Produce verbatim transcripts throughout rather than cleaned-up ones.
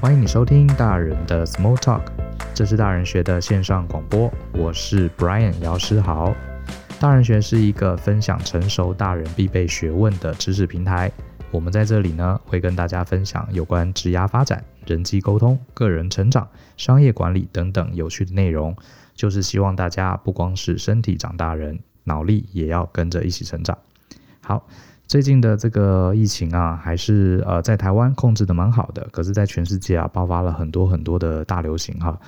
欢迎你收听大人的 Small Talk， 这是大人学的线上广播，我是 Bryan 姚诗豪。大人学是一个分享成熟大人必备学问的知识平台，我们在这里呢会跟大家分享有关职业发展、人际沟通、个人成长、商业管理等等有趣的内容，就是希望大家不光是身体长大人，脑力也要跟着一起成长。好，最近的这个疫情啊，还是呃在台湾控制的蛮好的，可是在全世界啊爆发了很多很多的大流行哈，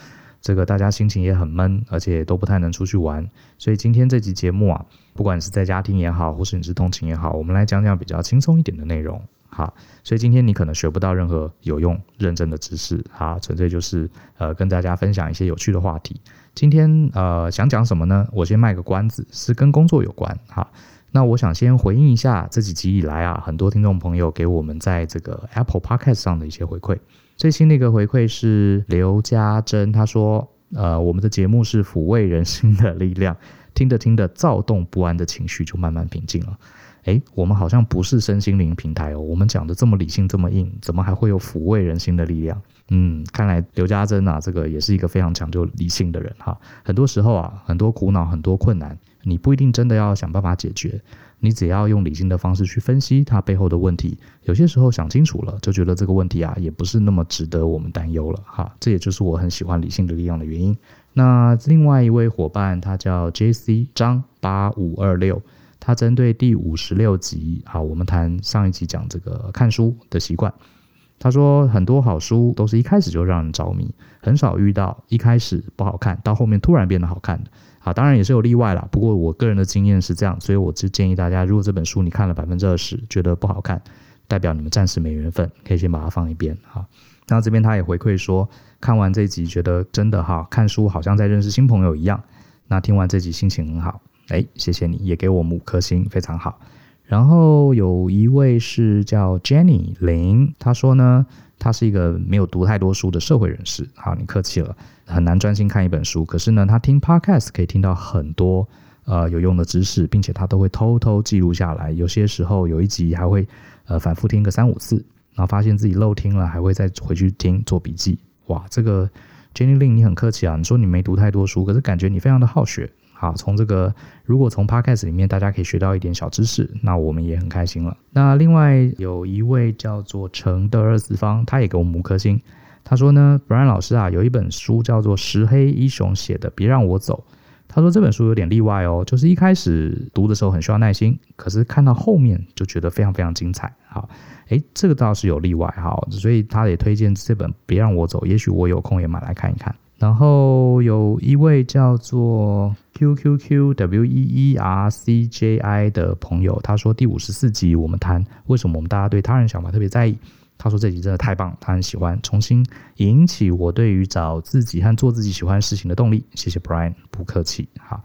这个大家心情也很闷，而且都不太能出去玩，所以今天这集节目啊，不管是在家听也好，或是你是通勤也好，我们来讲讲比较轻松一点的内容哈。所以今天你可能学不到任何有用认真的知识哈，纯粹就是呃跟大家分享一些有趣的话题。今天呃想讲什么呢？我先卖个关子，是跟工作有关哈。那我想先回应一下这几集以来啊，很多听众朋友给我们在这个 Apple Podcast 上的一些回馈。最新的一个回馈是刘家珍，他说呃，我们的节目是抚慰人心的力量，听着听着躁动不安的情绪就慢慢平静了。诶，我们好像不是身心灵平台哦，我们讲的这么理性这么硬，怎么还会有抚慰人心的力量？嗯，看来刘家珍啊，这个也是一个非常讲究理性的人哈。很多时候啊，很多苦恼，很多困难，你不一定真的要想办法解决，你只要用理性的方式去分析它背后的问题，有些时候想清楚了就觉得这个问题啊也不是那么值得我们担忧了哈。这也就是我很喜欢理性的力量的原因。那另外一位伙伴他叫 J C 张八五二六，他针对第五十六集啊，我们谈上一集讲这个看书的习惯，他说很多好书都是一开始就让人着迷，很少遇到一开始不好看到后面突然变得好看的啊，当然也是有例外啦，不过我个人的经验是这样，所以我只建议大家，如果这本书你看了 百分之二十 觉得不好看，代表你们暂时没缘分，可以先把它放一边哈。那这边他也回馈说，看完这集觉得真的哈，看书好像在认识新朋友一样，那听完这集心情很好，哎，谢谢你，也给我们五颗星，非常好。然后有一位是叫 jenny 零，他说呢，他是一个没有读太多书的社会人士，好，你客气了，很难专心看一本书，可是呢他听 podcast 可以听到很多呃有用的知识，并且他都会偷偷记录下来，有些时候有一集还会呃反复听个三五次，然后发现自己漏听了还会再回去听做笔记。哇，这个 Jenny Lin 你很客气啊，你说你没读太多书，可是感觉你非常的好学。好，从这个如果从 podcast 里面大家可以学到一点小知识，那我们也很开心了。那另外有一位叫做程的二次方，他也给我们五颗星，他说呢 Bryan 老师啊，有一本书叫做石黑一雄写的《别让我走》，他说这本书有点例外哦，就是一开始读的时候很需要耐心，可是看到后面就觉得非常非常精彩。好，诶，这个倒是有例外哈，所以他也推荐这本《别让我走》，也许我有空也买来看一看。然后有一位叫做 Q Q Q W E E R C J I 的朋友，他说第五十四集我们谈为什么我们大家对他人想法特别在意，他说这集真的太棒，他很喜欢，重新引起我对于找自己和做自己喜欢事情的动力。谢谢 Bryan， 不客气。好，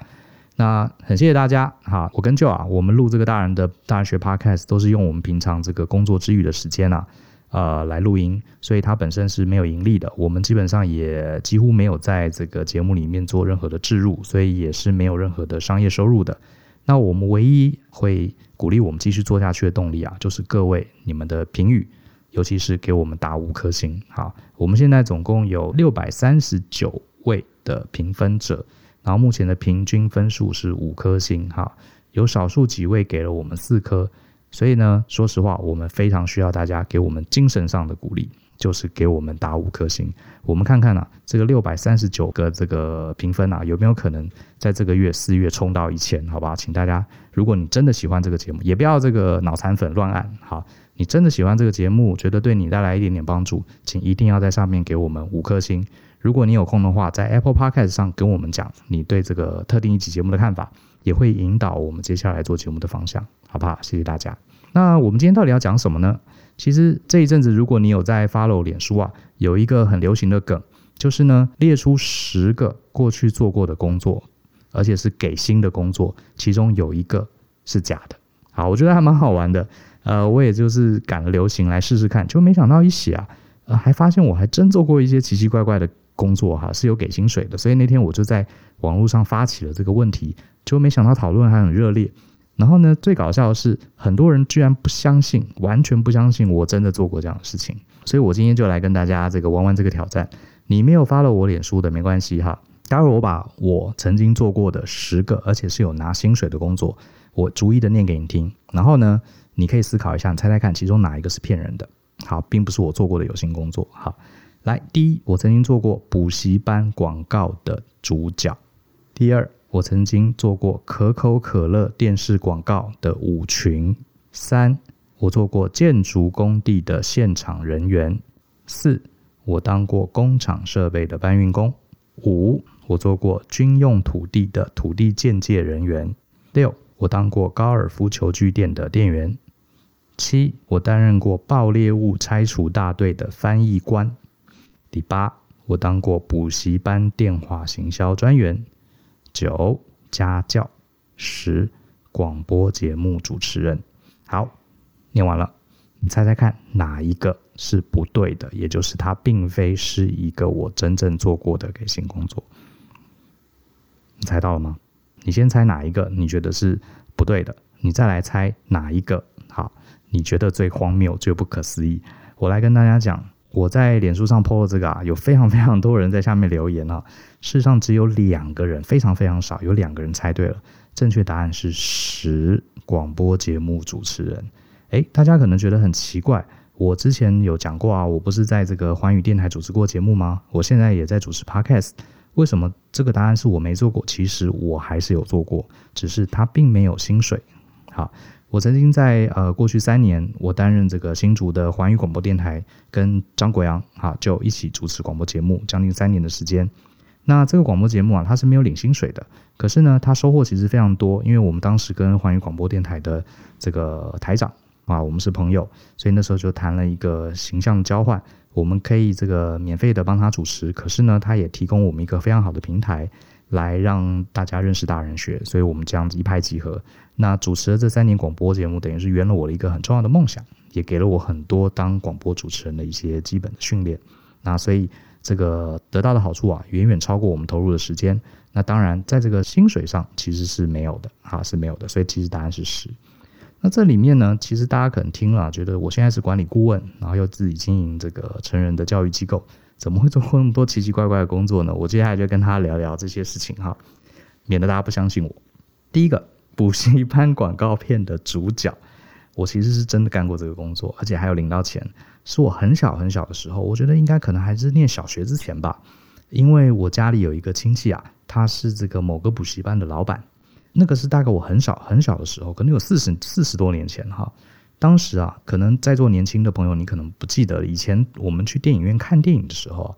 那很谢谢大家哈，我跟 Joe 啊，我们录这个大人的大人学 podcast 都是用我们平常这个工作之余的时间啊呃，来录音，所以它本身是没有盈利的，我们基本上也几乎没有在这个节目里面做任何的置入，所以也是没有任何的商业收入的。那我们唯一会鼓励我们继续做下去的动力啊，就是各位你们的评语，尤其是给我们打五颗星。好，我们现在总共有六百三十九位的评分者，然后目前的平均分数是五颗星哈，有少数几位给了我们四颗。所以呢，说实话，我们非常需要大家给我们精神上的鼓励，就是给我们打五颗星。我们看看啊，这个六百三十九个这个评分啊，有没有可能在这个月四月冲到一千？好吧，请大家，如果你真的喜欢这个节目，也不要这个脑残粉乱按。好，你真的喜欢这个节目，觉得对你带来一点点帮助，请一定要在上面给我们五颗星。如果你有空的话，在 Apple Podcast 上跟我们讲你对这个特定一集节目的看法，也会引导我们接下来做节目的方向，好不好？谢谢大家。那我们今天到底要讲什么呢？其实这一阵子，如果你有在 follow 脸书啊，有一个很流行的梗，就是呢列出十个过去做过的工作，而且是给薪的工作，其中有一个是假的。好，我觉得还蛮好玩的，呃，我也就是赶了流行来试试看，就没想到一写啊，呃，还发现我还真做过一些奇奇怪怪的工作哈，是有给薪水的，所以那天我就在网络上发起了这个问题，就没想到讨论还很热烈。然后呢，最搞笑的是，很多人居然不相信，完全不相信我真的做过这样的事情。所以我今天就来跟大家这个玩玩这个挑战。你没有 follow 我脸书的没关系哈，待会我把我曾经做过的十个而且是有拿薪水的工作，我逐一的念给你听，然后呢你可以思考一下，你猜猜看其中哪一个是骗人的。好，并不是我做过的有薪工作。好，来，第一，我曾经做过补习班广告的主角。第二，我曾经做过可口可乐电视广告的舞群。三，我做过建筑工地的现场人员。四，我当过工厂设备的搬运工。五，我做过军用土地的土地鉴界人员。六，我当过高尔夫球具店的店员。七，我担任过爆裂物拆除大队的翻译官。第八，我当过补习班电话行销专员。九，家教。十，广播节目主持人。好，念完了，你猜猜看哪一个是不对的，也就是它并非是一个我真正做过的给薪工作。你猜到了吗？你先猜哪一个你觉得是不对的，你再来猜哪一个好你觉得最荒谬最不可思议。我来跟大家讲，我在脸书上 po 了这个啊，有非常非常多人在下面留言啊，事实上只有两个人，非常非常少，有两个人猜对了，正确答案是十，广播节目主持人。诶，大家可能觉得很奇怪，我之前有讲过啊，我不是在这个寰宇电台主持过节目吗？我现在也在主持 podcast， 为什么这个答案是我没做过？其实我还是有做过，只是它并没有薪水。好，我曾经在呃过去三年，我担任这个新竹的寰宇广播电台跟张国阳啊就一起主持广播节目，将近三年的时间。那这个广播节目啊，它是没有领薪水的，可是呢，它收获其实非常多，因为我们当时跟寰宇广播电台的这个台长啊，我们是朋友，所以那时候就谈了一个形象交换，我们可以这个免费的帮他主持，可是呢，他也提供我们一个非常好的平台，来让大家认识大人学，所以我们这样子一拍即合。那主持了这三年广播节目，等于是圆了我的一个很重要的梦想，也给了我很多当广播主持人的一些基本的训练。那所以这个得到的好处啊，远远超过我们投入的时间。那当然，在这个薪水上其实是没有的啊，是没有的。所以其实答案是十。那这里面呢，其实大家可能听了、啊、觉得我现在是管理顾问，然后又自己经营这个成人的教育机构，怎么会做那么多奇奇怪怪的工作呢？我接下来就跟他聊聊这些事情哈，免得大家不相信我。第一个，补习班广告片的主角，我其实是真的干过这个工作，而且还有领到钱，是我很小很小的时候，我觉得应该可能还是念小学之前吧，因为我家里有一个亲戚啊，他是这个某个补习班的老板。那个是大概我很小很小的时候，可能有四十四十多年前哈。当时啊，可能在座年轻的朋友，你可能不记得了。以前我们去电影院看电影的时候，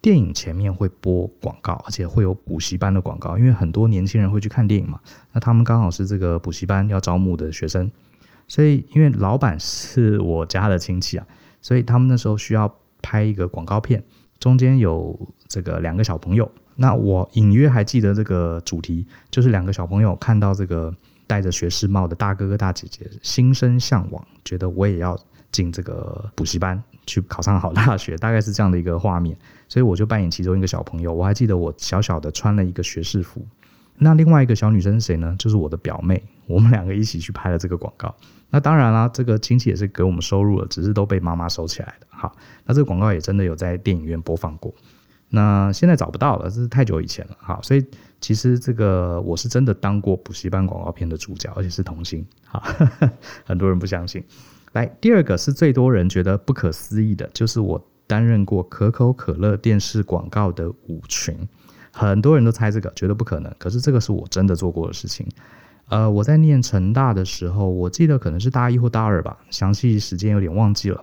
电影前面会播广告，而且会有补习班的广告，因为很多年轻人会去看电影嘛。那他们刚好是这个补习班要招募的学生，所以因为老板是我家的亲戚啊，所以他们那时候需要拍一个广告片，中间有这个两个小朋友。那我隐约还记得这个主题，就是两个小朋友看到这个戴着学士帽的大哥哥大姐姐，心生向往，觉得我也要进这个补习班去考上好大学，大概是这样的一个画面。所以我就扮演其中一个小朋友，我还记得我小小的穿了一个学士服。那另外一个小女生是谁呢？就是我的表妹，我们两个一起去拍了这个广告。那当然啦，这个亲戚也是给我们收入了，只是都被妈妈收起来的。好，那这个广告也真的有在电影院播放过，那现在找不到了，这是太久以前了。好，所以其实这个我是真的当过补习班广告片的主角，而且是童星。好，呵呵，很多人不相信。来，第二个是最多人觉得不可思议的，就是我担任过可口可乐电视广告的舞群。很多人都猜这个，觉得不可能，可是这个是我真的做过的事情。呃，我在念成大的时候，我记得可能是大一或大二吧，详细时间有点忘记了。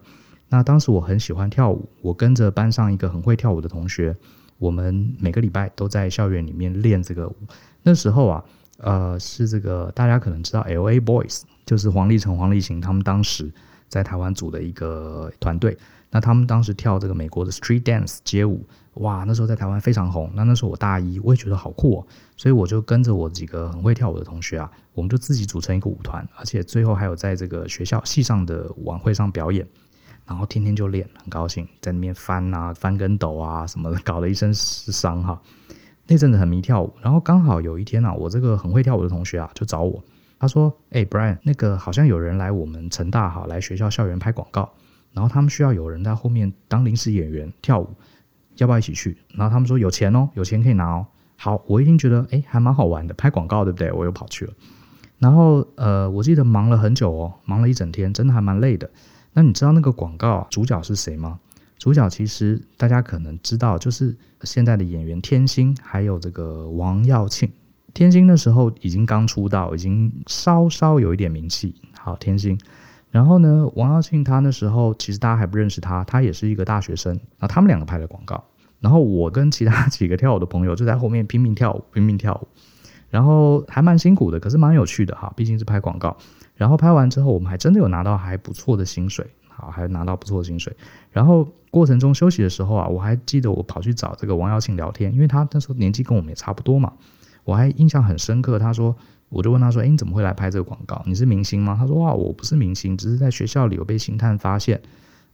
那当时我很喜欢跳舞，我跟着班上一个很会跳舞的同学，我们每个礼拜都在校园里面练这个舞。那时候啊，呃，是这个大家可能知道 L A. Boys， 就是黄立成、黄立行他们当时在台湾组的一个团队。那他们当时跳这个美国的 street dance 街舞，哇，那时候在台湾非常红。那那时候我大一，我也觉得好酷哦，所以我就跟着我几个很会跳舞的同学啊，我们就自己组成一个舞团，而且最后还有在这个学校系上的晚会上表演。然后天天就练，很高兴，在那边翻啊翻跟斗啊什么的，搞了一身伤哈。那阵子很迷跳舞，然后刚好有一天啊，我这个很会跳舞的同学啊就找我，他说：“哎、欸、Bryan， 那个好像有人来我们成大哈，来学校校园拍广告，然后他们需要有人在后面当临时演员跳舞，要不要一起去？然后他们说有钱哦，有钱可以拿哦。好，我一定觉得哎，还蛮好玩的，拍广告对不对？我又跑去了。然后呃，我记得忙了很久哦，忙了一整天，真的还蛮累的。那你知道那个广告主角是谁吗？主角其实大家可能知道，就是现在的演员天心还有这个王耀庆。天心那时候已经刚出道，已经稍稍有一点名气。好，天心。然后呢，王耀庆他那时候其实大家还不认识他，他也是一个大学生。然后他们两个拍了广告，然后我跟其他几个跳舞的朋友就在后面拼命跳舞，拼命跳舞。然后还蛮辛苦的，可是蛮有趣的哈，毕竟是拍广告。然后拍完之后，我们还真的有拿到还不错的薪水，好，还拿到不错的薪水。然后过程中休息的时候啊，我还记得我跑去找这个王耀庆聊天，因为他那时候年纪跟我们也差不多嘛。我还印象很深刻，他说，我就问他说，哎，你怎么会来拍这个广告？你是明星吗？他说，哇，我不是明星，只是在学校里有被星探发现，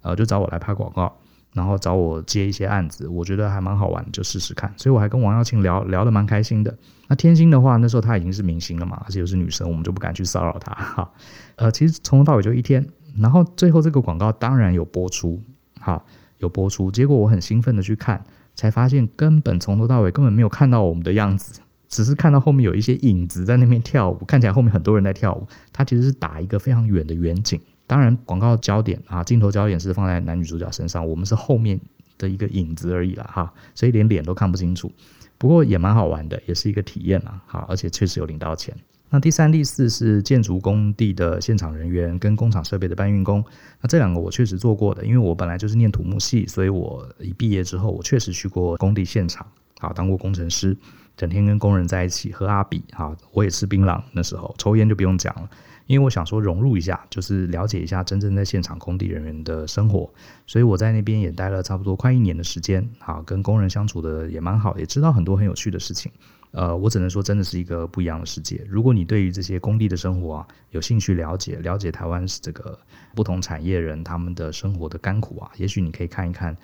呃，就找我来拍广告。然后找我接一些案子，我觉得还蛮好玩，就试试看。所以我还跟王耀庆聊聊得蛮开心的。那天心的话，那时候她已经是明星了嘛，而且又是女生，我们就不敢去骚扰她哈。呃，其实从头到尾就一天，然后最后这个广告当然有播出，好，有播出。结果我很兴奋的去看，才发现根本从头到尾根本没有看到我们的样子，只是看到后面有一些影子在那边跳舞，看起来后面很多人在跳舞。它其实是打一个非常远的远景。当然广告焦点啊，镜头焦点是放在男女主角身上，我们是后面的一个影子而已啦哈，所以连脸都看不清楚，不过也蛮好玩的，也是一个体验啦哈，而且确实有领到钱。那第三第四是建筑工地的现场人员跟工厂设备的搬运工，那这两个我确实做过的，因为我本来就是念土木系，所以我一毕业之后我确实去过工地现场啊，当过工程师，整天跟工人在一起喝阿比啊，我也吃槟榔，那时候抽烟就不用讲了，因为我想说融入一下，就是了解一下真正在现场工地人员的生活，所以我在那边也待了差不多快一年的时间，好，跟工人相处的也蛮好，也知道很多很有趣的事情。呃，我只能说真的是一个不一样的世界。如果你对于这些工地的生活啊有兴趣了解，了解台湾这个不同产业人他们的生活的甘苦啊，也许你可以看一看。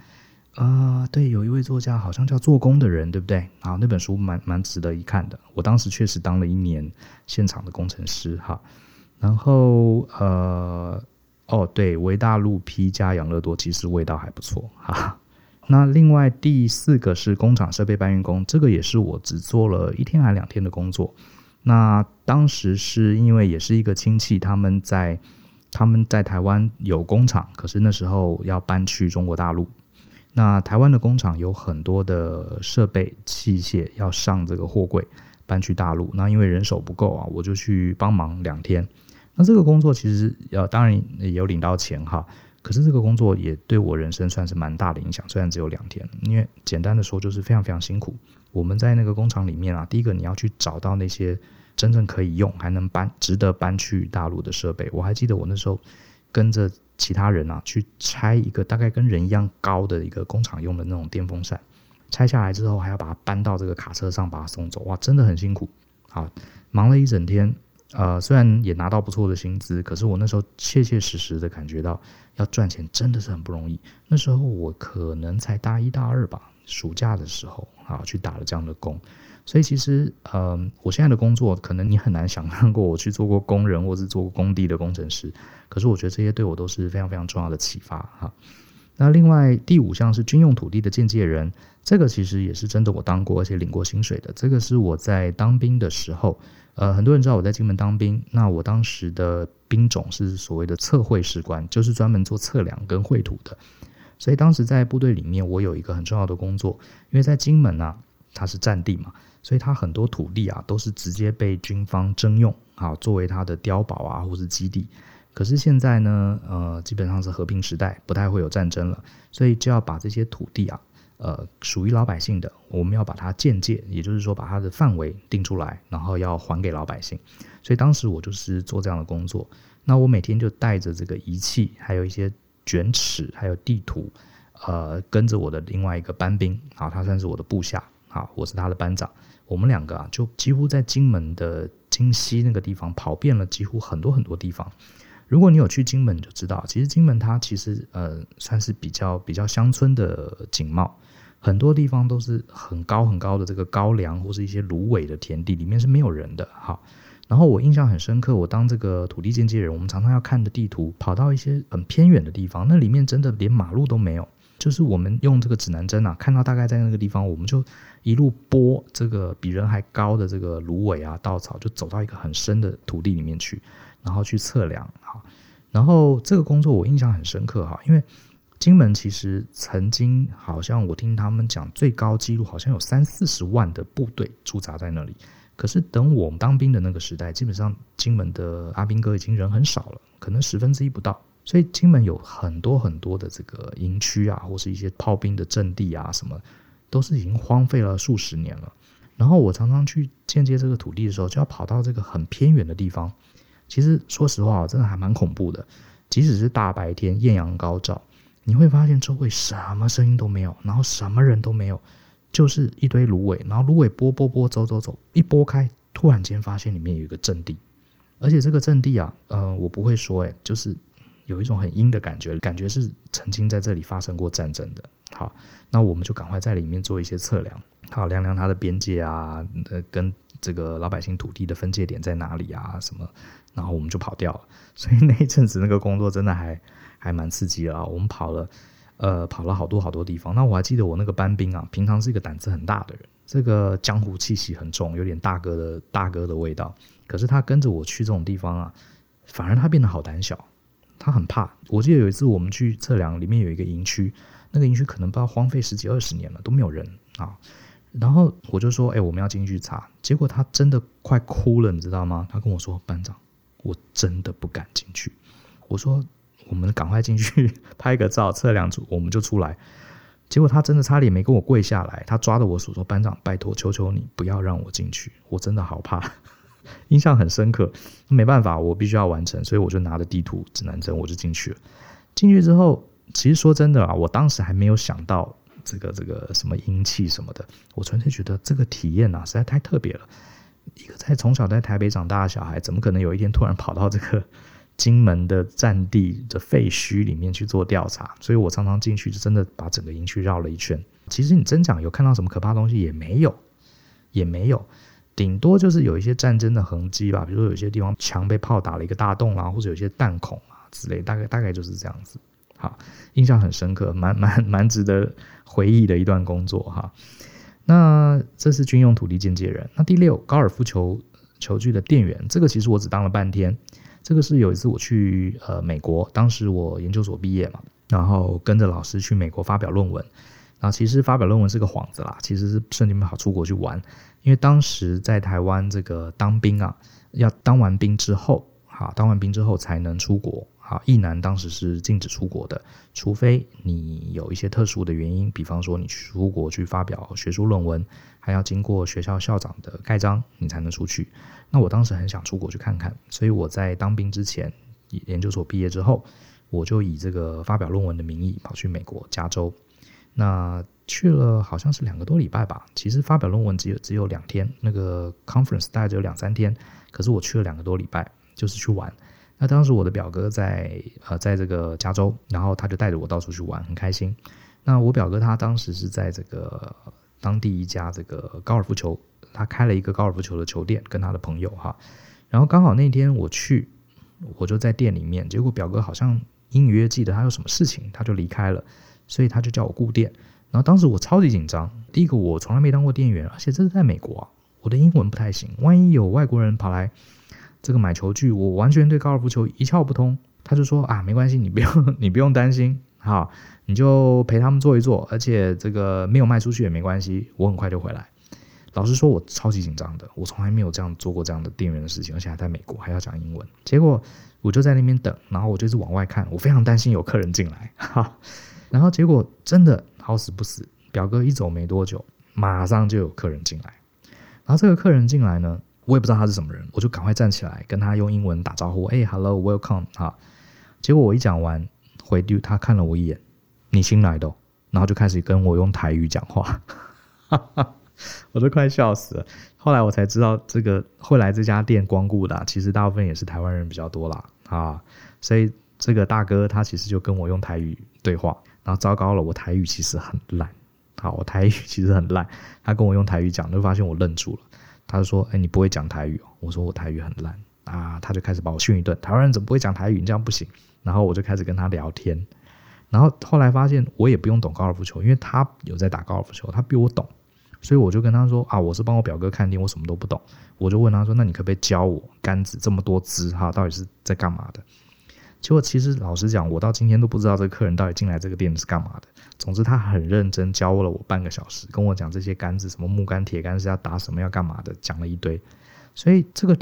啊、呃，对，有一位作家好像叫做工的人，对不对？好，那本书蛮蛮值得一看的。我当时确实当了一年现场的工程师哈。然后呃，哦对，维大陆 P 加养乐多其实味道还不错哈。那另外第四个是工厂设备搬运工，这个也是我只做了一天还两天的工作。那当时是因为也是一个亲戚，他们在他们在台湾有工厂，可是那时候要搬去中国大陆。那台湾的工厂有很多的设备器械要上这个货柜搬去大陆，那因为人手不够啊，我就去帮忙两天。那这个工作其实呃，当然也有领到钱哈，可是这个工作也对我人生算是蛮大的影响，虽然只有两天，因为简单的说就是非常非常辛苦。我们在那个工厂里面啊，第一个你要去找到那些真正可以用还能搬值得搬去大陆的设备。我还记得我那时候跟着其他人啊去拆一个大概跟人一样高的一个工厂用的那种电风扇，拆下来之后还要把它搬到这个卡车上把它送走，哇，真的很辛苦。好，忙了一整天，呃，虽然也拿到不错的薪资，可是我那时候切切实实的感觉到要赚钱真的是很不容易。那时候我可能才大一大二吧，暑假的时候啊去打了这样的工，所以其实呃，我现在的工作可能你很难想象过我去做过工人或是做过工地的工程师，可是我觉得这些对我都是非常非常重要的启发哈。那另外第五项是军用土地的鉴界人，这个其实也是真的我当过而且领过薪水的。这个是我在当兵的时候，呃，很多人知道我在金门当兵，那我当时的兵种是所谓的测绘士官，就是专门做测量跟绘图的。所以当时在部队里面我有一个很重要的工作，因为在金门啊它是战地嘛，所以它很多土地啊都是直接被军方征用啊，作为它的碉堡啊或是基地。可是现在呢，呃，基本上是和平时代，不太会有战争了，所以就要把这些土地啊，呃，属于老百姓的，我们要把它鉴界，也就是说把它的范围定出来，然后要还给老百姓。所以当时我就是做这样的工作。那我每天就带着这个仪器，还有一些卷尺，还有地图，呃，跟着我的另外一个班兵，啊，他算是我的部下，啊，我是他的班长，我们两个啊，就几乎在金门的金溪那个地方跑遍了几乎很多很多地方。如果你有去金门就知道，其实金门它其实呃算是比较比较乡村的景貌，很多地方都是很高很高的这个高粱或是一些芦苇的田地，里面是没有人的。好，然后我印象很深刻，我当这个土地经纪人，我们常常要看的地图，跑到一些很偏远的地方，那里面真的连马路都没有，就是我们用这个指南针啊，看到大概在那个地方，我们就一路拨这个比人还高的这个芦苇啊、稻草，就走到一个很深的土地里面去，然后去测量。好，然后这个工作我印象很深刻哈，因为金门其实曾经好像我听他们讲最高纪录好像有三四十万的部队驻扎在那里，可是等我们当兵的那个时代，基本上金门的阿兵哥已经人很少了，可能十分之一不到，所以金门有很多很多的这个营区啊，或是一些炮兵的阵地啊，什么都是已经荒废了数十年了。然后我常常去间接这个土地的时候，就要跑到这个很偏远的地方，其实说实话真的还蛮恐怖的，即使是大白天艳阳高照，你会发现周围什么声音都没有，然后什么人都没有，就是一堆芦苇，然后芦苇拨拨拨走走走，一拨开，突然间发现里面有一个阵地，而且这个阵地啊，呃，我不会说、欸，就是有一种很阴的感觉，感觉是曾经在这里发生过战争的。好，那我们就赶快在里面做一些测量，好，量量它的边界啊，呃，跟这个老百姓土地的分界点在哪里啊，什么，然后我们就跑掉了。所以那一阵子那个工作真的还。还蛮刺激的啊！我们跑了，呃，跑了好多好多地方。那我还记得我那个班兵啊，平常是一个胆子很大的人，这个江湖气息很重，有点大哥的大哥的味道。可是他跟着我去这种地方啊，反而他变得好胆小，他很怕。我记得有一次我们去测量，里面有一个营区，那个营区可能不知道荒废十几二十年了都没有人啊。然后我就说：“哎、欸，我们要进去查。”结果他真的快哭了，你知道吗？他跟我说：“班长，我真的不敢进去。”我说。我们赶快进去拍个照，测量组我们就出来。结果他真的差点没跟我跪下来，他抓着我手说：“班长，拜托，求求你不要让我进去，我真的好怕。”印象很深刻，没办法，我必须要完成，所以我就拿着地图指南针，我就进去了。进去之后，其实说真的啊，我当时还没有想到这个这个什么阴气什么的，我纯粹觉得这个体验啊实在太特别了。一个在从小在台北长大的小孩，怎么可能有一天突然跑到这个？金门的战地的废墟里面去做调查，所以我常常进去就真的把整个营区绕了一圈。其实你真讲有看到什么可怕的东西也没有，也没有，顶多就是有一些战争的痕迹吧，比如说有些地方墙被炮打了一个大洞啦、啊，或者有些弹孔啊之类，大概大概就是这样子。好，印象很深刻，蛮蛮蛮值得回忆的一段工作哈。那这是军用土地鉴界人。那第六，高尔夫球球具的店员，这个其实我只当了半天。这个是有一次我去呃美国，当时我研究所毕业嘛，然后跟着老师去美国发表论文。然后其实发表论文是个幌子啦，其实是顺便跑出国去玩。因为当时在台湾这个当兵啊，要当完兵之后，好，当完兵之后才能出国。好，役男当时是禁止出国的，除非你有一些特殊的原因，比方说你出国去发表学术论文，还要经过学校校长的盖章，你才能出去。那我当时很想出国去看看，所以我在当兵之前，研究所毕业之后，我就以这个发表论文的名义跑去美国加州。那去了好像是两个多礼拜吧，其实发表论文只有只有两天，那个 conference 大概只有两三天，可是我去了两个多礼拜，就是去玩。那当时我的表哥在呃在这个加州，然后他就带着我到处去玩，很开心。那我表哥他当时是在这个当地一家这个高尔夫球，他开了一个高尔夫球的球店，跟他的朋友哈。然后刚好那天我去，我就在店里面，结果表哥好像隐隐约记得他有什么事情，他就离开了，所以他就叫我顾店。然后当时我超级紧张，第一个我从来没当过店员，而且这是在美国啊，我的英文不太行，万一有外国人跑来。这个买球具，我完全对高尔夫球一窍不通。他就说啊，没关系，你不用，你不用担心，好，你就陪他们做一做，而且这个没有卖出去也没关系，我很快就回来。老实说，我超级紧张的，我从来没有这样做过这样的店员的事情，而且还在美国，还要讲英文。结果我就在那边等，然后我就是往外看，我非常担心有客人进来，哈。然后结果真的好死不死，表哥一走没多久，马上就有客人进来。然后这个客人进来呢。我也不知道他是什么人，我就赶快站起来跟他用英文打招呼，哎、欸、，hello welcome 啊。结果我一讲完回去，他看了我一眼，你新来的、哦，然后就开始跟我用台语讲话，我都快笑死了。后来我才知道，这个会来这家店光顾的、啊，其实大部分也是台湾人比较多啦啊，所以这个大哥他其实就跟我用台语对话，然后糟糕了，我台语其实很烂，好，我台语其实很烂，他跟我用台语讲，就发现我愣住了。他就说：“哎、欸，你不会讲台语哦？”我说我台语很烂啊，他就开始把我训一顿，台湾人怎么不会讲台语，你这样不行。然后我就开始跟他聊天，然后后来发现我也不用懂高尔夫球，因为他有在打高尔夫球，他比我懂，所以我就跟他说啊，我是帮我表哥看店，我什么都不懂。我就问他说，那你可不可以教我杆子这么多支哈，到底是在干嘛的？结果其实老实讲，我到今天都不知道这个客人到底进来这个店是干嘛的。总之他很认真教了我半个小时，跟我讲这些杆子什么木杆铁杆是要打什么要干嘛的，讲了一堆。所以这个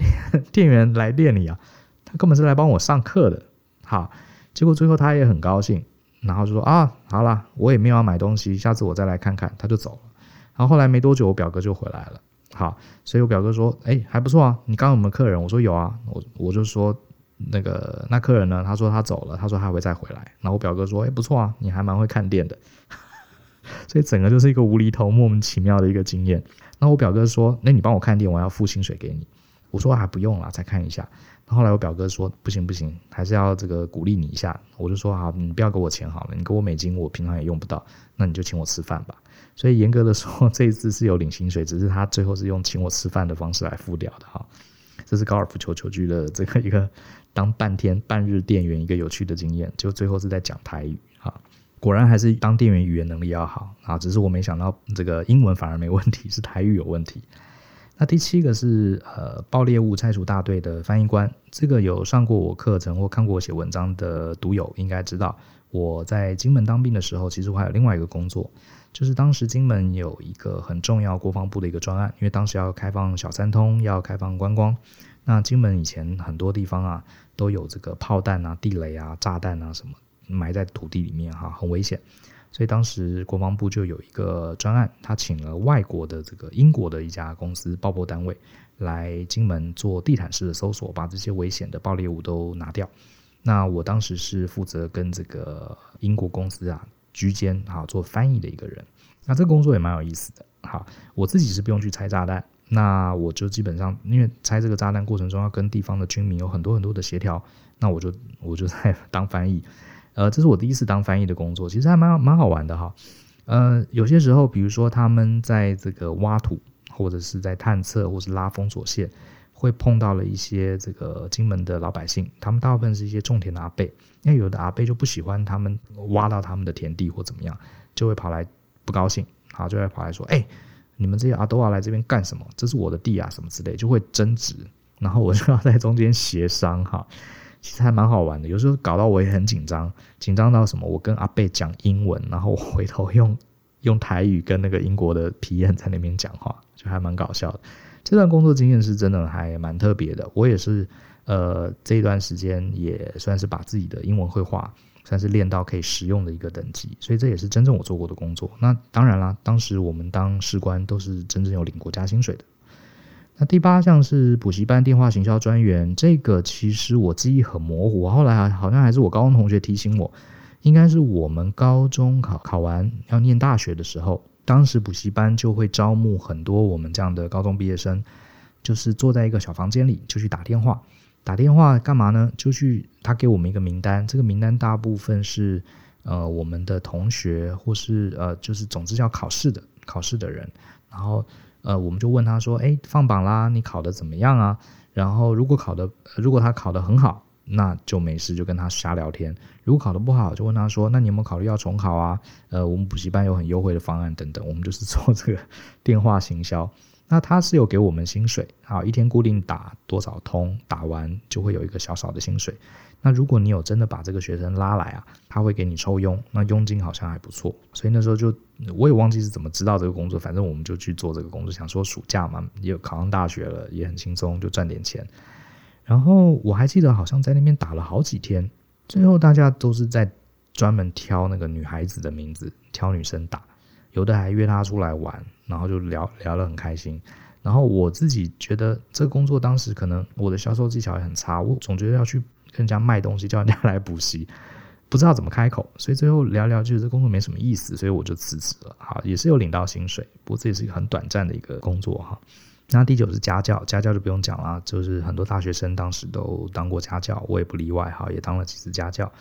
店员来店里啊，他根本是来帮我上课的。好，结果最后他也很高兴，然后就说啊，好啦，我也没有要买东西，下次我再来看看，他就走了。然后后来没多久我表哥就回来了。好，所以我表哥说哎，还不错啊，你刚刚有没有客人？我说有啊。 我, 我就说那个那客人呢，他说他走了，他说他会再回来。然后我表哥说哎，不错啊，你还蛮会看店的。所以整个就是一个无厘头莫名其妙的一个经验。然后我表哥说那你帮我看店，我要付薪水给你。我说还不用啦，才看一下。后来我表哥说不行不行，还是要这个鼓励你一下。我就说好，你不要给我钱好了，你给我美金我平常也用不到，那你就请我吃饭吧。所以严格的说这一次是有领薪水，只是他最后是用请我吃饭的方式来付掉的。这是高尔夫球球具的这个一个当半天半日店员一个有趣的经验，就最后是在讲台语。果然还是当店员语言能力要好，只是我没想到这个英文反而没问题，是台语有问题。那第七个是呃爆裂物拆除大队的翻译官，这个有上过我课程或看过我写文章的读友应该知道，我在金门当兵的时候，其实我还有另外一个工作，就是当时金门有一个很重要国防部的一个专案，因为当时要开放小三通，要开放观光。那金门以前很多地方啊都有这个炮弹啊、地雷啊、炸弹啊什么埋在土地里面哈、啊，很危险。所以当时国防部就有一个专案，他请了外国的这个英国的一家公司爆破单位来金门做地毯式的搜索，把这些危险的爆裂物都拿掉。那我当时是负责跟这个英国公司啊居间啊做翻译的一个人。那这个工作也蛮有意思的。好，我自己是不用去拆炸弹，那我就基本上因为拆这个炸弹过程中要跟地方的军民有很多很多的协调，那我就我就在当翻译。呃，这是我第一次当翻译的工作，其实还 蛮, 蛮好玩的哈。呃，有些时候，比如说他们在这个挖土，或者是在探测，或是拉封锁线，会碰到了一些这个金门的老百姓，他们大部分是一些种田的阿伯，因为有的阿伯就不喜欢他们挖到他们的田地或怎么样，就会跑来不高兴，好，就会跑来说：“哎、欸，你们这些阿斗啊来这边干什么？这是我的地啊，什么之类。”就会争执，然后我就要在中间协商哈。其实还蛮好玩的，有时候搞到我也很紧张，紧张到什么？我跟阿贝讲英文，然后我回头用用台语跟那个英国的皮彦在那边讲话，就还蛮搞笑的。这段工作经验是真的还蛮特别的。我也是呃这一段时间也算是把自己的英文绘画算是练到可以实用的一个等级，所以这也是真正我做过的工作。那当然啦，当时我们当士官都是真正有领国家薪水的。那第八项是补习班电话行销专员，这个其实我记忆很模糊，后来好像还是我高中同学提醒我，应该是我们高中考考完要念大学的时候，当时补习班就会招募很多我们这样的高中毕业生，就是坐在一个小房间里就去打电话，打电话干嘛呢？就去他给我们一个名单，这个名单大部分是呃我们的同学或是呃就是总之要考试的考试的人，然后。呃，我们就问他说：“哎，放榜啦，你考得怎么样啊？”然后如果考得，如果他考得很好，那就没事，就跟他瞎聊天；如果考得不好，就问他说：“那你有没有考虑要重考啊？”呃，我们补习班有很优惠的方案等等。我们就是做这个电话行销。那他是有给我们薪水，好，一天固定打多少通，打完就会有一个小小的薪水。那如果你有真的把这个学生拉来啊，他会给你抽佣，那佣金好像还不错。所以那时候就我也忘记是怎么知道这个工作，反正我们就去做这个工作，想说暑假嘛，也考上大学了，也很轻松，就赚点钱。然后我还记得好像在那边打了好几天，最后大家都是在专门挑那个女孩子的名字，挑女生打。有的还约他出来玩，然后就聊聊得很开心。然后我自己觉得这个工作当时可能我的销售技巧也很差，我总觉得要去跟人家卖东西，叫人家来补习，不知道怎么开口，所以最后聊聊就是这工作没什么意思，所以我就辞职了。好，也是有领到薪水，不过这也是一个很短暂的一个工作哈。那第九是家教，家教就不用讲啦，就是很多大学生当时都当过家教，我也不例外哈，也当了几次家教。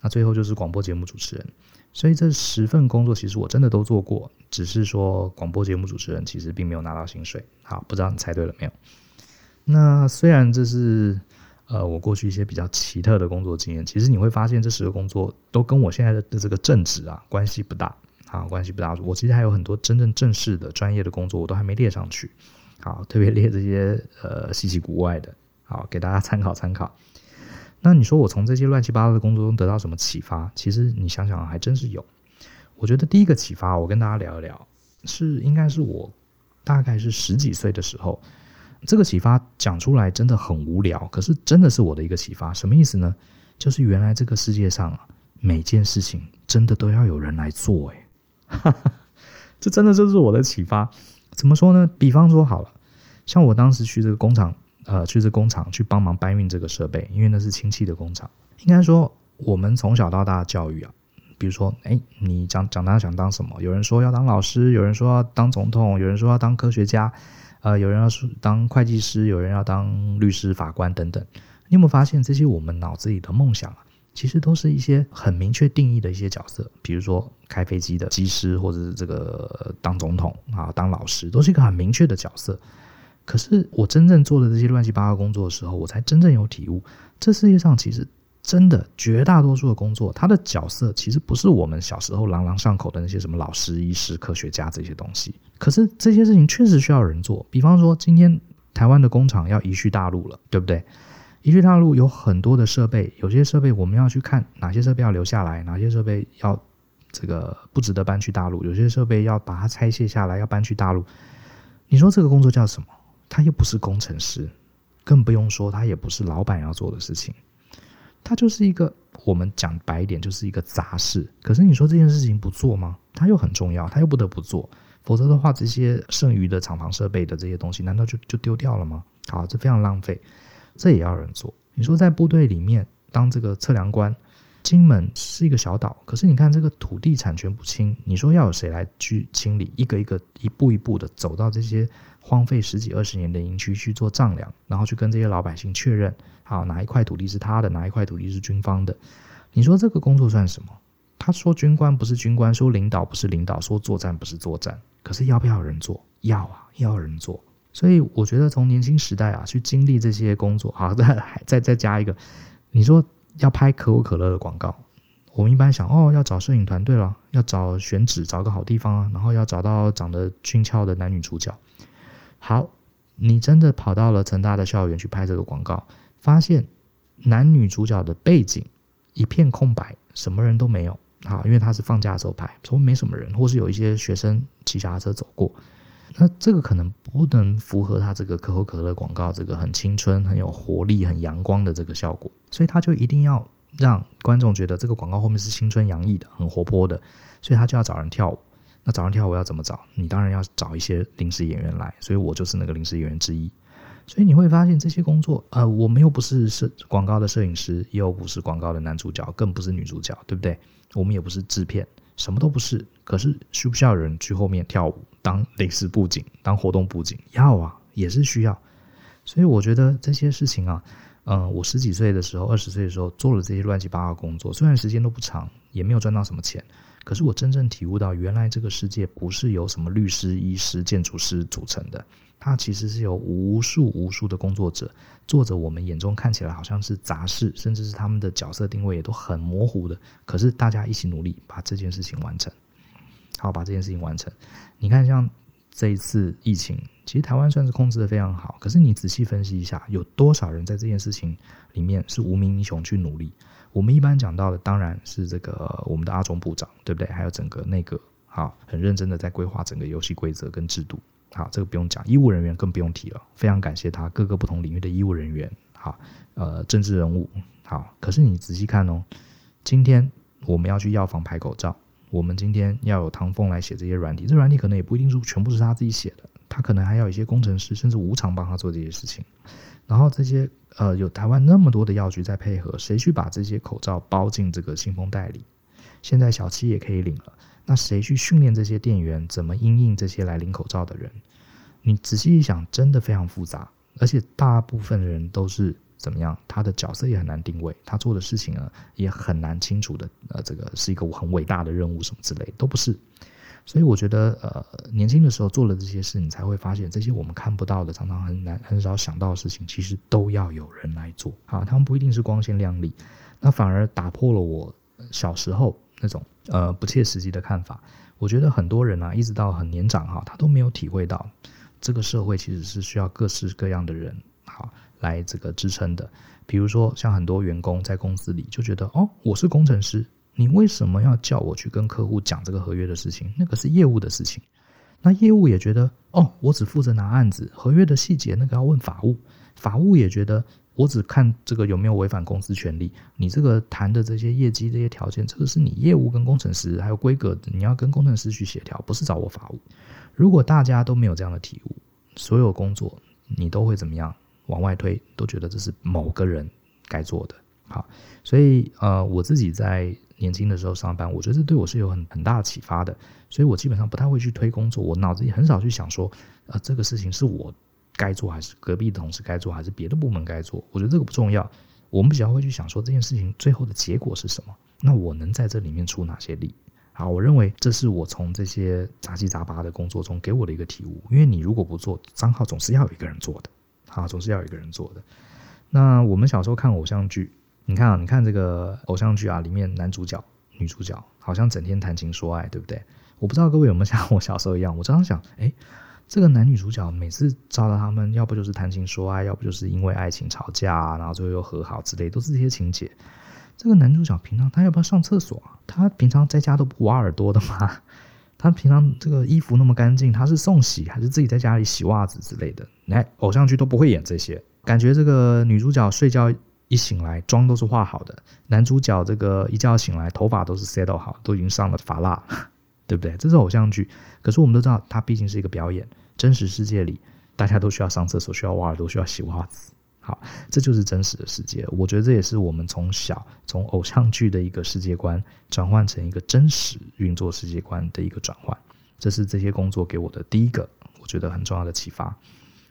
那最后就是广播节目主持人。所以这十份工作其实我真的都做过，只是说广播节目主持人其实并没有拿到薪水。好，不知道你猜对了没有？那虽然这是呃我过去一些比较奇特的工作经验，其实你会发现这十个工作都跟我现在的这个正职啊关系不大啊，关系不大。我其实还有很多真正正式的专业的工作我都还没列上去，好，特别列这些呃稀奇古怪的，好给大家参考参考。那你说我从这些乱七八糟的工作中得到什么启发？其实你想想还真是有。我觉得第一个启发我跟大家聊一聊，是应该是我大概是十几岁的时候，这个启发讲出来真的很无聊，可是真的是我的一个启发。什么意思呢？就是原来这个世界上每件事情真的都要有人来做耶，哈哈，这真的就是我的启发。怎么说呢？比方说好了，像我当时去这个工厂呃，去这工厂去帮忙搬运这个设备，因为那是亲戚的工厂。应该说我们从小到大的教育啊，比如说哎，你讲讲他想当什么，有人说要当老师，有人说要当总统，有人说要当科学家，呃，有人要当会计师，有人要当律师法官等等。你有没有发现这些我们脑子里的梦想啊，其实都是一些很明确定义的一些角色，比如说开飞机的机师，或者是这个当总统啊，当老师，都是一个很明确的角色。可是我真正做的这些乱七八糟工作的时候，我才真正有体悟，这世界上其实真的绝大多数的工作，它的角色其实不是我们小时候朗朗上口的那些什么老师、医师、科学家这些东西。可是这些事情确实需要人做。比方说今天台湾的工厂要移去大陆了，对不对？移去大陆有很多的设备，有些设备我们要去看哪些设备要留下来，哪些设备要这个不值得搬去大陆，有些设备要把它拆卸下来要搬去大陆。你说这个工作叫什么？他又不是工程师，更不用说他也不是老板要做的事情，他就是一个，我们讲白一点，就是一个杂事。可是你说这件事情不做吗？他又很重要，他又不得不做，否则的话这些剩余的厂房设备的这些东西难道 就, 就丢掉了吗？好，这非常浪费，这也要人做。你说在部队里面当这个测量官，金门是一个小岛，可是你看这个土地产权不清，你说要有谁来去清理，一个一个一步一步的走到这些荒废十几二十年的营区去做丈量，然后去跟这些老百姓确认，好，哪一块土地是他的，哪一块土地是军方的。你说这个工作算什么？他说军官不是军官，说领导不是领导，说作战不是作战，可是要不要有人做？要啊，要有人做。所以我觉得从年轻时代啊去经历这些工作。好，再再再加一个，你说要拍可口可乐的广告，我们一般想哦，要找摄影团队了，要找选址，找个好地方啊，然后要找到长得俊俏的男女主角。好，你真的跑到了成大的校园去拍这个广告，发现男女主角的背景一片空白，什么人都没有。好，因为他是放假的时候拍，所以没什么人，或是有一些学生骑脚踏车走过。那这个可能不能符合他这个可口可乐广告这个很青春、很有活力、很阳光的这个效果，所以他就一定要让观众觉得这个广告后面是青春洋溢的、很活泼的，所以他就要找人跳舞。那找人跳舞要怎么找？你当然要找一些临时演员来，所以我就是那个临时演员之一。所以你会发现这些工作，呃，我们又不是广告的摄影师，又不是广告的男主角，更不是女主角，对不对？我们也不是制片，什么都不是。可是需不需要有人去后面跳舞？当临时布景，当活动布景，要啊，也是需要。所以我觉得这些事情啊，嗯，我十几岁的时候，二十岁的时候做了这些乱七八糟的工作，虽然时间都不长，也没有赚到什么钱，可是我真正体悟到，原来这个世界不是由什么律师、医师、建筑师组成的，它其实是由无数无数的工作者，做着我们眼中看起来好像是杂事，甚至是他们的角色定位也都很模糊的，可是大家一起努力把这件事情完成。好，把这件事情完成。你看像这一次疫情，其实台湾算是控制得非常好，可是你仔细分析一下，有多少人在这件事情里面是无名英雄去努力。我们一般讲到的当然是这个我们的阿中部长，对不对？还有整个内阁，好，很认真的在规划整个游戏规则跟制度。好，这个不用讲，医务人员更不用提了，非常感谢他，各个不同领域的医务人员，好，呃，政治人物。好，可是你仔细看哦，今天我们要去药房排口罩，我们今天要有唐凤来写这些软体，这软体可能也不一定是全部是他自己写的，他可能还要有一些工程师甚至无偿帮他做这些事情。然后这些呃，有台湾那么多的药局在配合，谁去把这些口罩包进这个信封袋里？现在小七也可以领了，那谁去训练这些店员怎么因应这些来领口罩的人？你仔细一想，真的非常复杂，而且大部分人都是怎么样，他的角色也很难定位，他做的事情呢也很难清楚的，呃，这个是一个很伟大的任务什么之类的，都不是。所以我觉得呃，年轻的时候做了这些事，你才会发现这些我们看不到的，常常很难很少想到的事情，其实都要有人来做啊。他们不一定是光鲜亮丽，那反而打破了我小时候那种呃不切实际的看法。我觉得很多人啊，一直到很年长哈，他都没有体会到这个社会其实是需要各式各样的人好来这个支撑的。比如说像很多员工在公司里就觉得，哦，我是工程师，你为什么要叫我去跟客户讲这个合约的事情？那个是业务的事情。那业务也觉得，哦，我只负责拿案子，合约的细节那个要问法务。法务也觉得，我只看这个有没有违反公司权利，你这个谈的这些业绩这些条件，这个是你业务跟工程师还有规格，你要跟工程师去协调，不是找我法务。如果大家都没有这样的体悟，所有工作你都会怎么样？往外推，都觉得这是某个人该做的。好，所以呃，我自己在年轻的时候上班，我觉得这对我是有很很大的启发的。所以我基本上不太会去推工作，我脑子也很少去想说，呃，这个事情是我该做还是隔壁的同事该做还是别的部门该做，我觉得这个不重要。我们比较会去想说这件事情最后的结果是什么，那我能在这里面出哪些力。好，我认为这是我从这些杂七杂八的工作中给我的一个体悟。因为你如果不做，账号总是要有一个人做的。啊，总是要有一个人做的。那我们小时候看偶像剧，你看啊，你看这个偶像剧啊，里面男主角、女主角好像整天谈情说爱，对不对？我不知道各位有没有像我小时候一样，我常常想，哎，这个男女主角每次照到他们，要不就是谈情说爱，要不就是因为爱情吵架、啊，然后最后又和好之类，都是这些情节。这个男主角平常他要不要上厕所啊？他平常在家都不挖耳朵的吗？他平常这个衣服那么干净，他是送洗还是自己在家里洗袜子之类的？哎，偶像剧都不会演这些。感觉这个女主角睡觉一醒来妆都是化好的，男主角这个一觉醒来头发都是 settle 好，都已经上了发蜡，对不对？这是偶像剧。可是我们都知道它毕竟是一个表演，真实世界里大家都需要上厕所，需要挖耳朵，需要洗袜子。好，这就是真实的世界。我觉得这也是我们从小从偶像剧的一个世界观转换成一个真实运作世界观的一个转换，这是这些工作给我的第一个我觉得很重要的启发。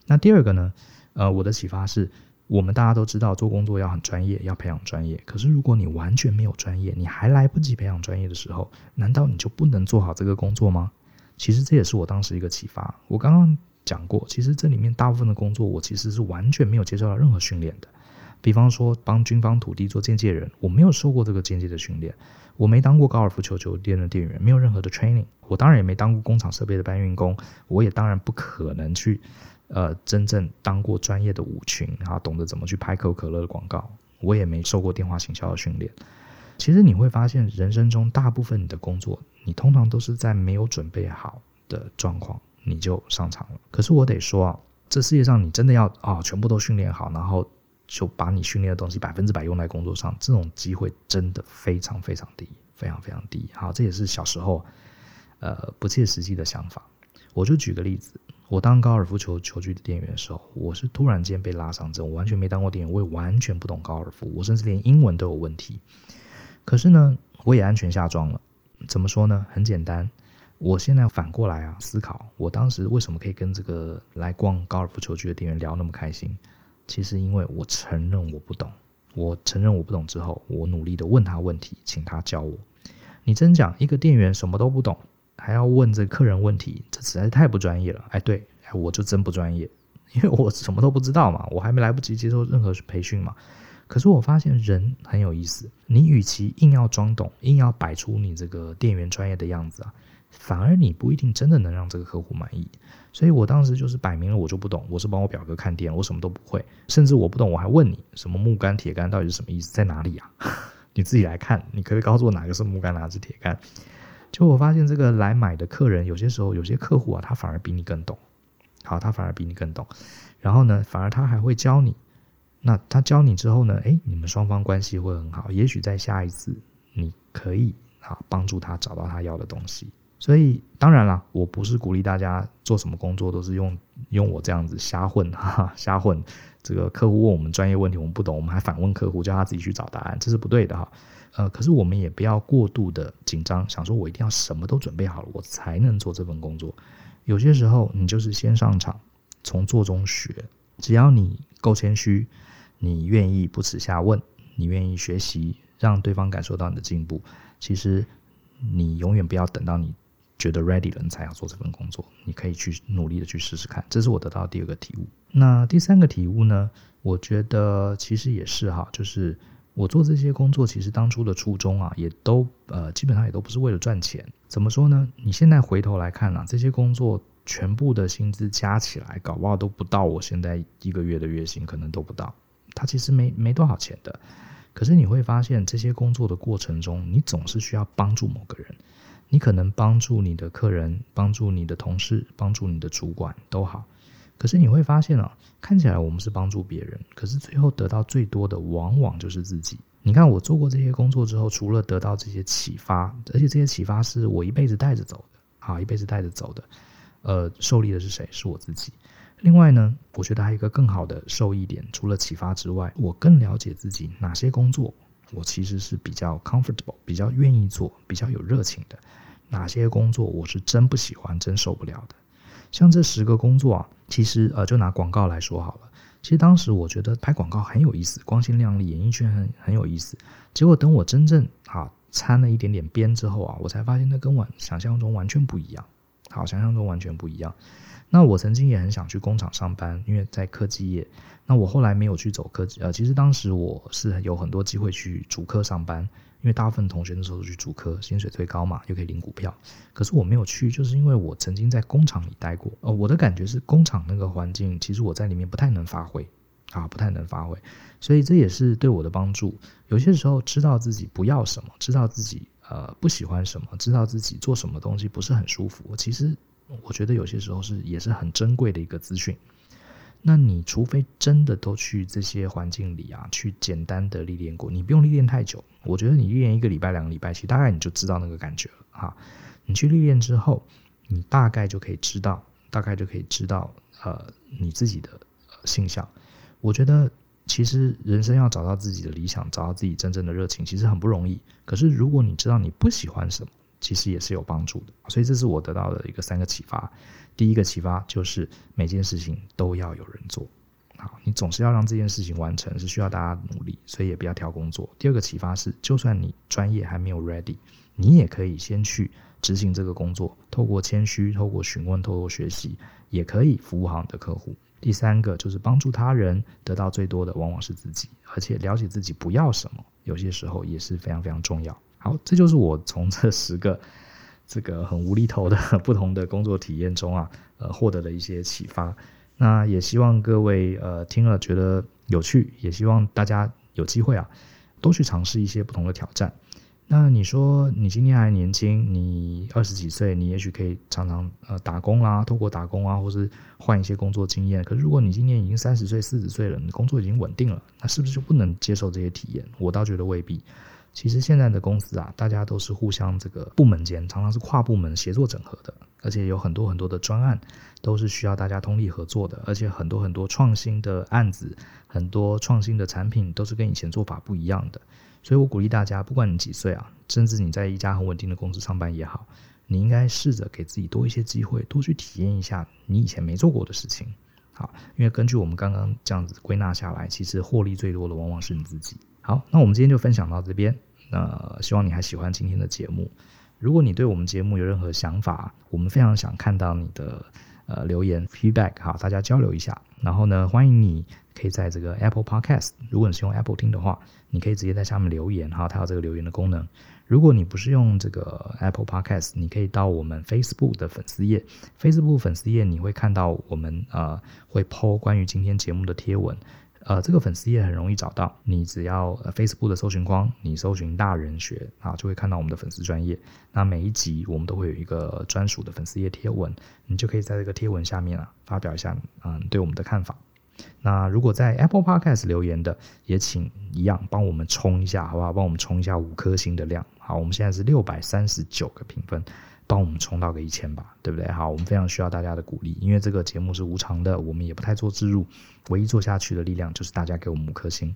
那第二个呢，呃，我的启发是，我们大家都知道做工作要很专业，要培养专业。可是如果你完全没有专业，你还来不及培养专业的时候，难道你就不能做好这个工作吗？其实这也是我当时一个启发。我刚刚讲过，其实这里面大部分的工作我其实是完全没有接受到任何训练的。比方说帮军方土地做间接人，我没有受过这个间接的训练，我没当过高尔夫球球店的店员，没有任何的 training， 我当然也没当过工厂设备的搬运工，我也当然不可能去呃真正当过专业的舞群，然后懂得怎么去拍可口可乐的广告，我也没受过电话行销的训练。其实你会发现，人生中大部分你的工作，你通常都是在没有准备好的状况你就上场了。可是我得说啊，这世界上你真的要啊、哦、全部都训练好，然后就把你训练的东西百分之百用在工作上，这种机会真的非常非常低，非常非常低。好，这也是小时候呃不切实际的想法。我就举个例子，我当高尔夫球球具的店员的时候，我是突然间被拉上阵，我完全没当过店员，我也完全不懂高尔夫，我甚至连英文都有问题。可是呢，我也安全下庄了。怎么说呢？很简单。我现在反过来啊，思考我当时为什么可以跟这个来逛高尔夫球局的店员聊那么开心，其实因为我承认我不懂，我承认我不懂之后，我努力的问他问题，请他教我。你真讲一个店员什么都不懂，还要问这客人问题，这实在是太不专业了。哎，对，哎，我就真不专业，因为我什么都不知道嘛，我还没来不及接受任何培训嘛。可是我发现人很有意思，你与其硬要装懂，硬要摆出你这个店员专业的样子啊，反而你不一定真的能让这个客户满意。所以我当时就是摆明了我就不懂，我是帮我表哥看店，我什么都不会，甚至我不懂我还问你什么木杆铁杆到底是什么意思，在哪里啊你自己来看，你可不可以告诉我哪个是木杆哪是铁杆？就我发现这个来买的客人，有些时候有些客户啊，他反而比你更懂。好，他反而比你更懂，然后呢反而他还会教你。那他教你之后呢，诶，你们双方关系会很好，也许在下一次你可以啊帮助他找到他要的东西。所以当然啦，我不是鼓励大家做什么工作都是用用我这样子瞎混哈瞎混。这个客户问我们专业问题，我们不懂，我们还反问客户，叫他自己去找答案，这是不对的哈。呃，可是我们也不要过度的紧张，想说我一定要什么都准备好了，我才能做这份工作。有些时候你就是先上场，从做中学。只要你够谦虚，你愿意不耻下问，你愿意学习，让对方感受到你的进步，其实你永远不要等到你觉得 ready 了，你才要做这份工作，你可以去努力的去试试看。这是我得到的第二个体悟。那第三个体悟呢，我觉得其实也是哈，就是我做这些工作其实当初的初衷啊，也都呃基本上也都不是为了赚钱。怎么说呢，你现在回头来看啊，这些工作全部的薪资加起来搞不好都不到我现在一个月的月薪，可能都不到，它其实没没多少钱的。可是你会发现这些工作的过程中，你总是需要帮助某个人，你可能帮助你的客人，帮助你的同事，帮助你的主管都好。可是你会发现啊，看起来我们是帮助别人，可是最后得到最多的往往就是自己。你看我做过这些工作之后，除了得到这些启发，而且这些启发是我一辈子带着走的，好，一辈子带着走的，呃，受力的是谁？是我自己。另外呢，我觉得还有一个更好的受益点，除了启发之外，我更了解自己哪些工作我其实是比较 comfortable， 比较愿意做，比较有热情的，哪些工作我是真不喜欢，真受不了的。像这十个工作啊，其实呃，就拿广告来说好了。其实当时我觉得拍广告很有意思，光鲜亮丽，演艺圈 很, 很有意思。结果等我真正啊掺了一点点边之后啊，我才发现那跟我想象中完全不一样。好，想象中完全不一样。那我曾经也很想去工厂上班，因为在科技业。那我后来没有去走科技，呃，其实当时我是有很多机会去竹科上班，因为大部分同学那时候去竹科，薪水最高嘛，又可以领股票。可是我没有去，就是因为我曾经在工厂里待过，呃，我的感觉是工厂那个环境，其实我在里面不太能发挥。啊，不太能发挥，所以这也是对我的帮助。有些时候知道自己不要什么，知道自己呃不喜欢什么，知道自己做什么东西不是很舒服，其实我觉得有些时候是也是很珍贵的一个资讯。那你除非真的都去这些环境里啊，去简单的历练过，你不用历练太久，我觉得你历练一个礼拜两个礼拜，其实大概你就知道那个感觉了哈。你去历练之后，你大概就可以知道，大概就可以知道呃你自己的、呃、性向。我觉得其实人生要找到自己的理想，找到自己真正的热情，其实很不容易。可是如果你知道你不喜欢什么，其实也是有帮助的。所以这是我得到的一个三个启发。第一个启发就是每件事情都要有人做，好，你总是要让这件事情完成，是需要大家努力，所以也不要挑工作。第二个启发是，就算你专业还没有 ready， 你也可以先去执行这个工作，透过谦虚，透过询问，透过学习，也可以服务好你的客户。第三个就是帮助他人，得到最多的往往是自己，而且了解自己不要什么，有些时候也是非常非常重要。好，这就是我从这十个这个很无厘头的不同的工作体验中啊，呃，获得了一些启发。那也希望各位呃听了觉得有趣，也希望大家有机会啊，多去尝试一些不同的挑战。那你说你今天还年轻，你二十几岁，你也许可以常常呃打工啦、啊，透过打工啊，或是换一些工作经验。可是如果你今年已经三十岁、四十岁了，你工作已经稳定了，那是不是就不能接受这些体验？我倒觉得未必。其实现在的公司啊，大家都是互相这个部门间常常是跨部门协作整合的，而且有很多很多的专案都是需要大家通力合作的，而且很多很多创新的案子，很多创新的产品都是跟以前做法不一样的。所以我鼓励大家，不管你几岁啊，甚至你在一家很稳定的公司上班也好，你应该试着给自己多一些机会，多去体验一下你以前没做过的事情。好，因为根据我们刚刚这样子归纳下来，其实获利最多的往往是你自己。好，那我们今天就分享到这边，那希望你还喜欢今天的节目。如果你对我们节目有任何想法，我们非常想看到你的呃留言 feedback， 好，大家交流一下。然后呢，欢迎你可以在这个 Apple Podcast， 如果你是用 Apple 听的话，你可以直接在下面留言哈，它有这个留言的功能。如果你不是用这个 Apple Podcast， 你可以到我们 Facebook 的粉丝页 ，Facebook 粉丝页你会看到我们呃会 po 关于今天节目的贴文。呃，这个粉丝页很容易找到，你只要 Facebook 的搜寻框，你搜寻大人学啊，就会看到我们的粉丝专页。那每一集我们都会有一个专属的粉丝页贴文，你就可以在这个贴文下面啊发表一下嗯对我们的看法。那如果在 Apple Podcast 留言的，也请一样帮我们冲一下，好不好？帮我们冲一下五颗星的量。好，我们现在是六百三十九个评分。帮我们冲到个一千吧，对不对？好，我们非常需要大家的鼓励，因为这个节目是无偿的，我们也不太做置入，唯一做下去的力量就是大家给我们五颗星。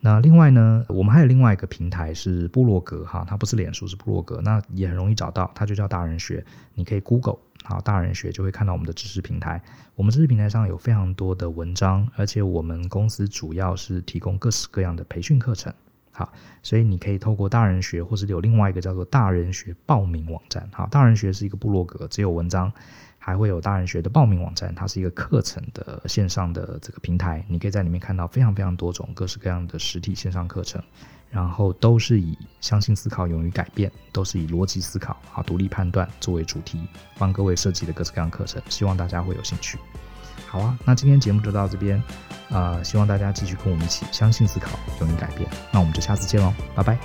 那另外呢，我们还有另外一个平台是部落格哈，它不是脸书，是部落格，那也很容易找到，它就叫大人学，你可以 Google 好大人学就会看到我们的知识平台。我们知识平台上有非常多的文章，而且我们公司主要是提供各式各样的培训课程。好，所以你可以透过大人学，或是有另外一个叫做大人学报名网站。好，大人学是一个部落格，只有文章，还会有大人学的报名网站，它是一个课程的线上的这个平台，你可以在里面看到非常非常多种各式各样的实体线上课程，然后都是以相信思考勇于改变，都是以逻辑思考好独立判断作为主题，帮各位设计的各式各样的课程，希望大家会有兴趣。好啊，那今天节目就到这边，呃，希望大家继续跟我们一起相信思考勇于改变，那我们就下次见咯，拜拜。